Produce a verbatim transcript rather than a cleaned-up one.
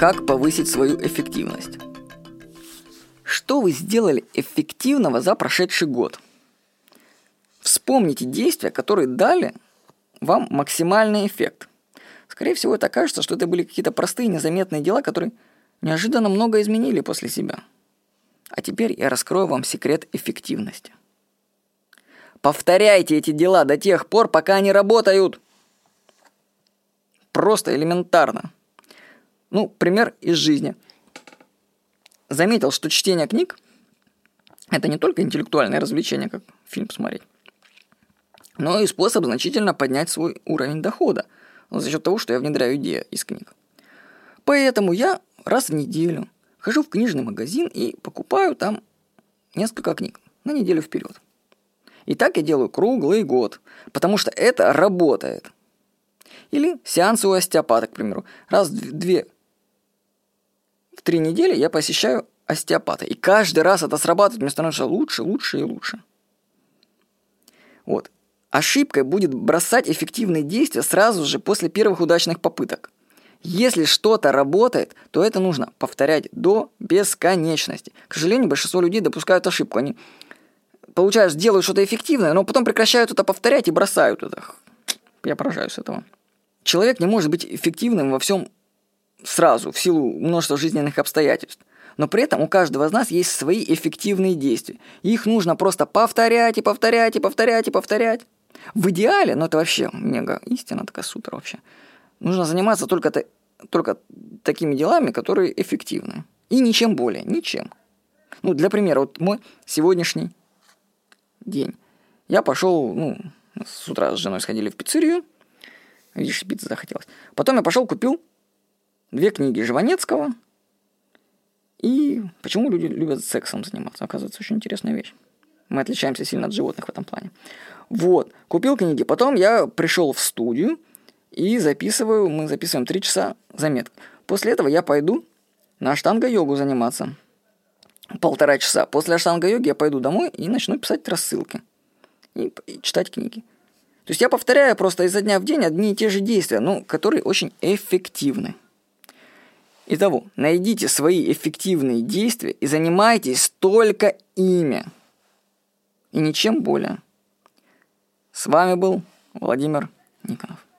как повысить свою эффективность. Что вы сделали эффективного за прошедший год? Вспомните действия, которые дали вам максимальный эффект. Скорее всего, это окажется, что это были какие-то простые незаметные дела, которые неожиданно много изменили после себя. А теперь я раскрою вам секрет эффективности. Повторяйте эти дела до тех пор, пока они работают. Просто элементарно. Ну, пример из жизни. Заметил, что чтение книг – это не только интеллектуальное развлечение, как фильм посмотреть, но и способ значительно поднять свой уровень дохода за счет того, что я внедряю идеи из книг. Поэтому я раз в неделю хожу в книжный магазин и покупаю там несколько книг на неделю вперед. И так я делаю круглый год, потому что это работает. Или сеансы у остеопата, к примеру. Раз в две, в три недели я посещаю остеопата. И каждый раз это срабатывает, мне становится лучше, лучше и лучше. Вот. Ошибкой будет бросать эффективные действия сразу же после первых удачных попыток. Если что-то работает, то это нужно повторять до бесконечности. К сожалению, большинство людей допускают ошибку. Они, получается, делают что-то эффективное, но потом прекращают это повторять и бросают это. Я поражаюсь этого. Человек не может быть эффективным во всем сразу, в силу множества жизненных обстоятельств. Но при этом у каждого из нас есть свои эффективные действия. И их нужно просто повторять и повторять и повторять и повторять. В идеале, ну это вообще мега истина, такая супер вообще, нужно заниматься только, только такими делами, которые эффективны. И ничем более, ничем. Ну, для примера, вот мой сегодняшний день. Я пошел, ну, с утра с женой сходили в пиццерию. Видишь, пиццу захотелось. Потом я пошел, купил две книги Жванецкого. И почему люди любят сексом заниматься? Оказывается, очень интересная вещь. Мы отличаемся сильно от животных в этом плане. Вот, купил книги. Потом я пришел в студию и записываю, мы записываем три часа заметки. После этого я пойду на аштанга-йогу заниматься. Полтора часа. После аштанга-йоги я пойду домой и начну писать рассылки. И, и читать книги. То есть я повторяю просто изо дня в день одни и те же действия, но которые очень эффективны. Итого, найдите свои эффективные действия и занимайтесь только ими. И ничем более. С вами был Владимир Никонов.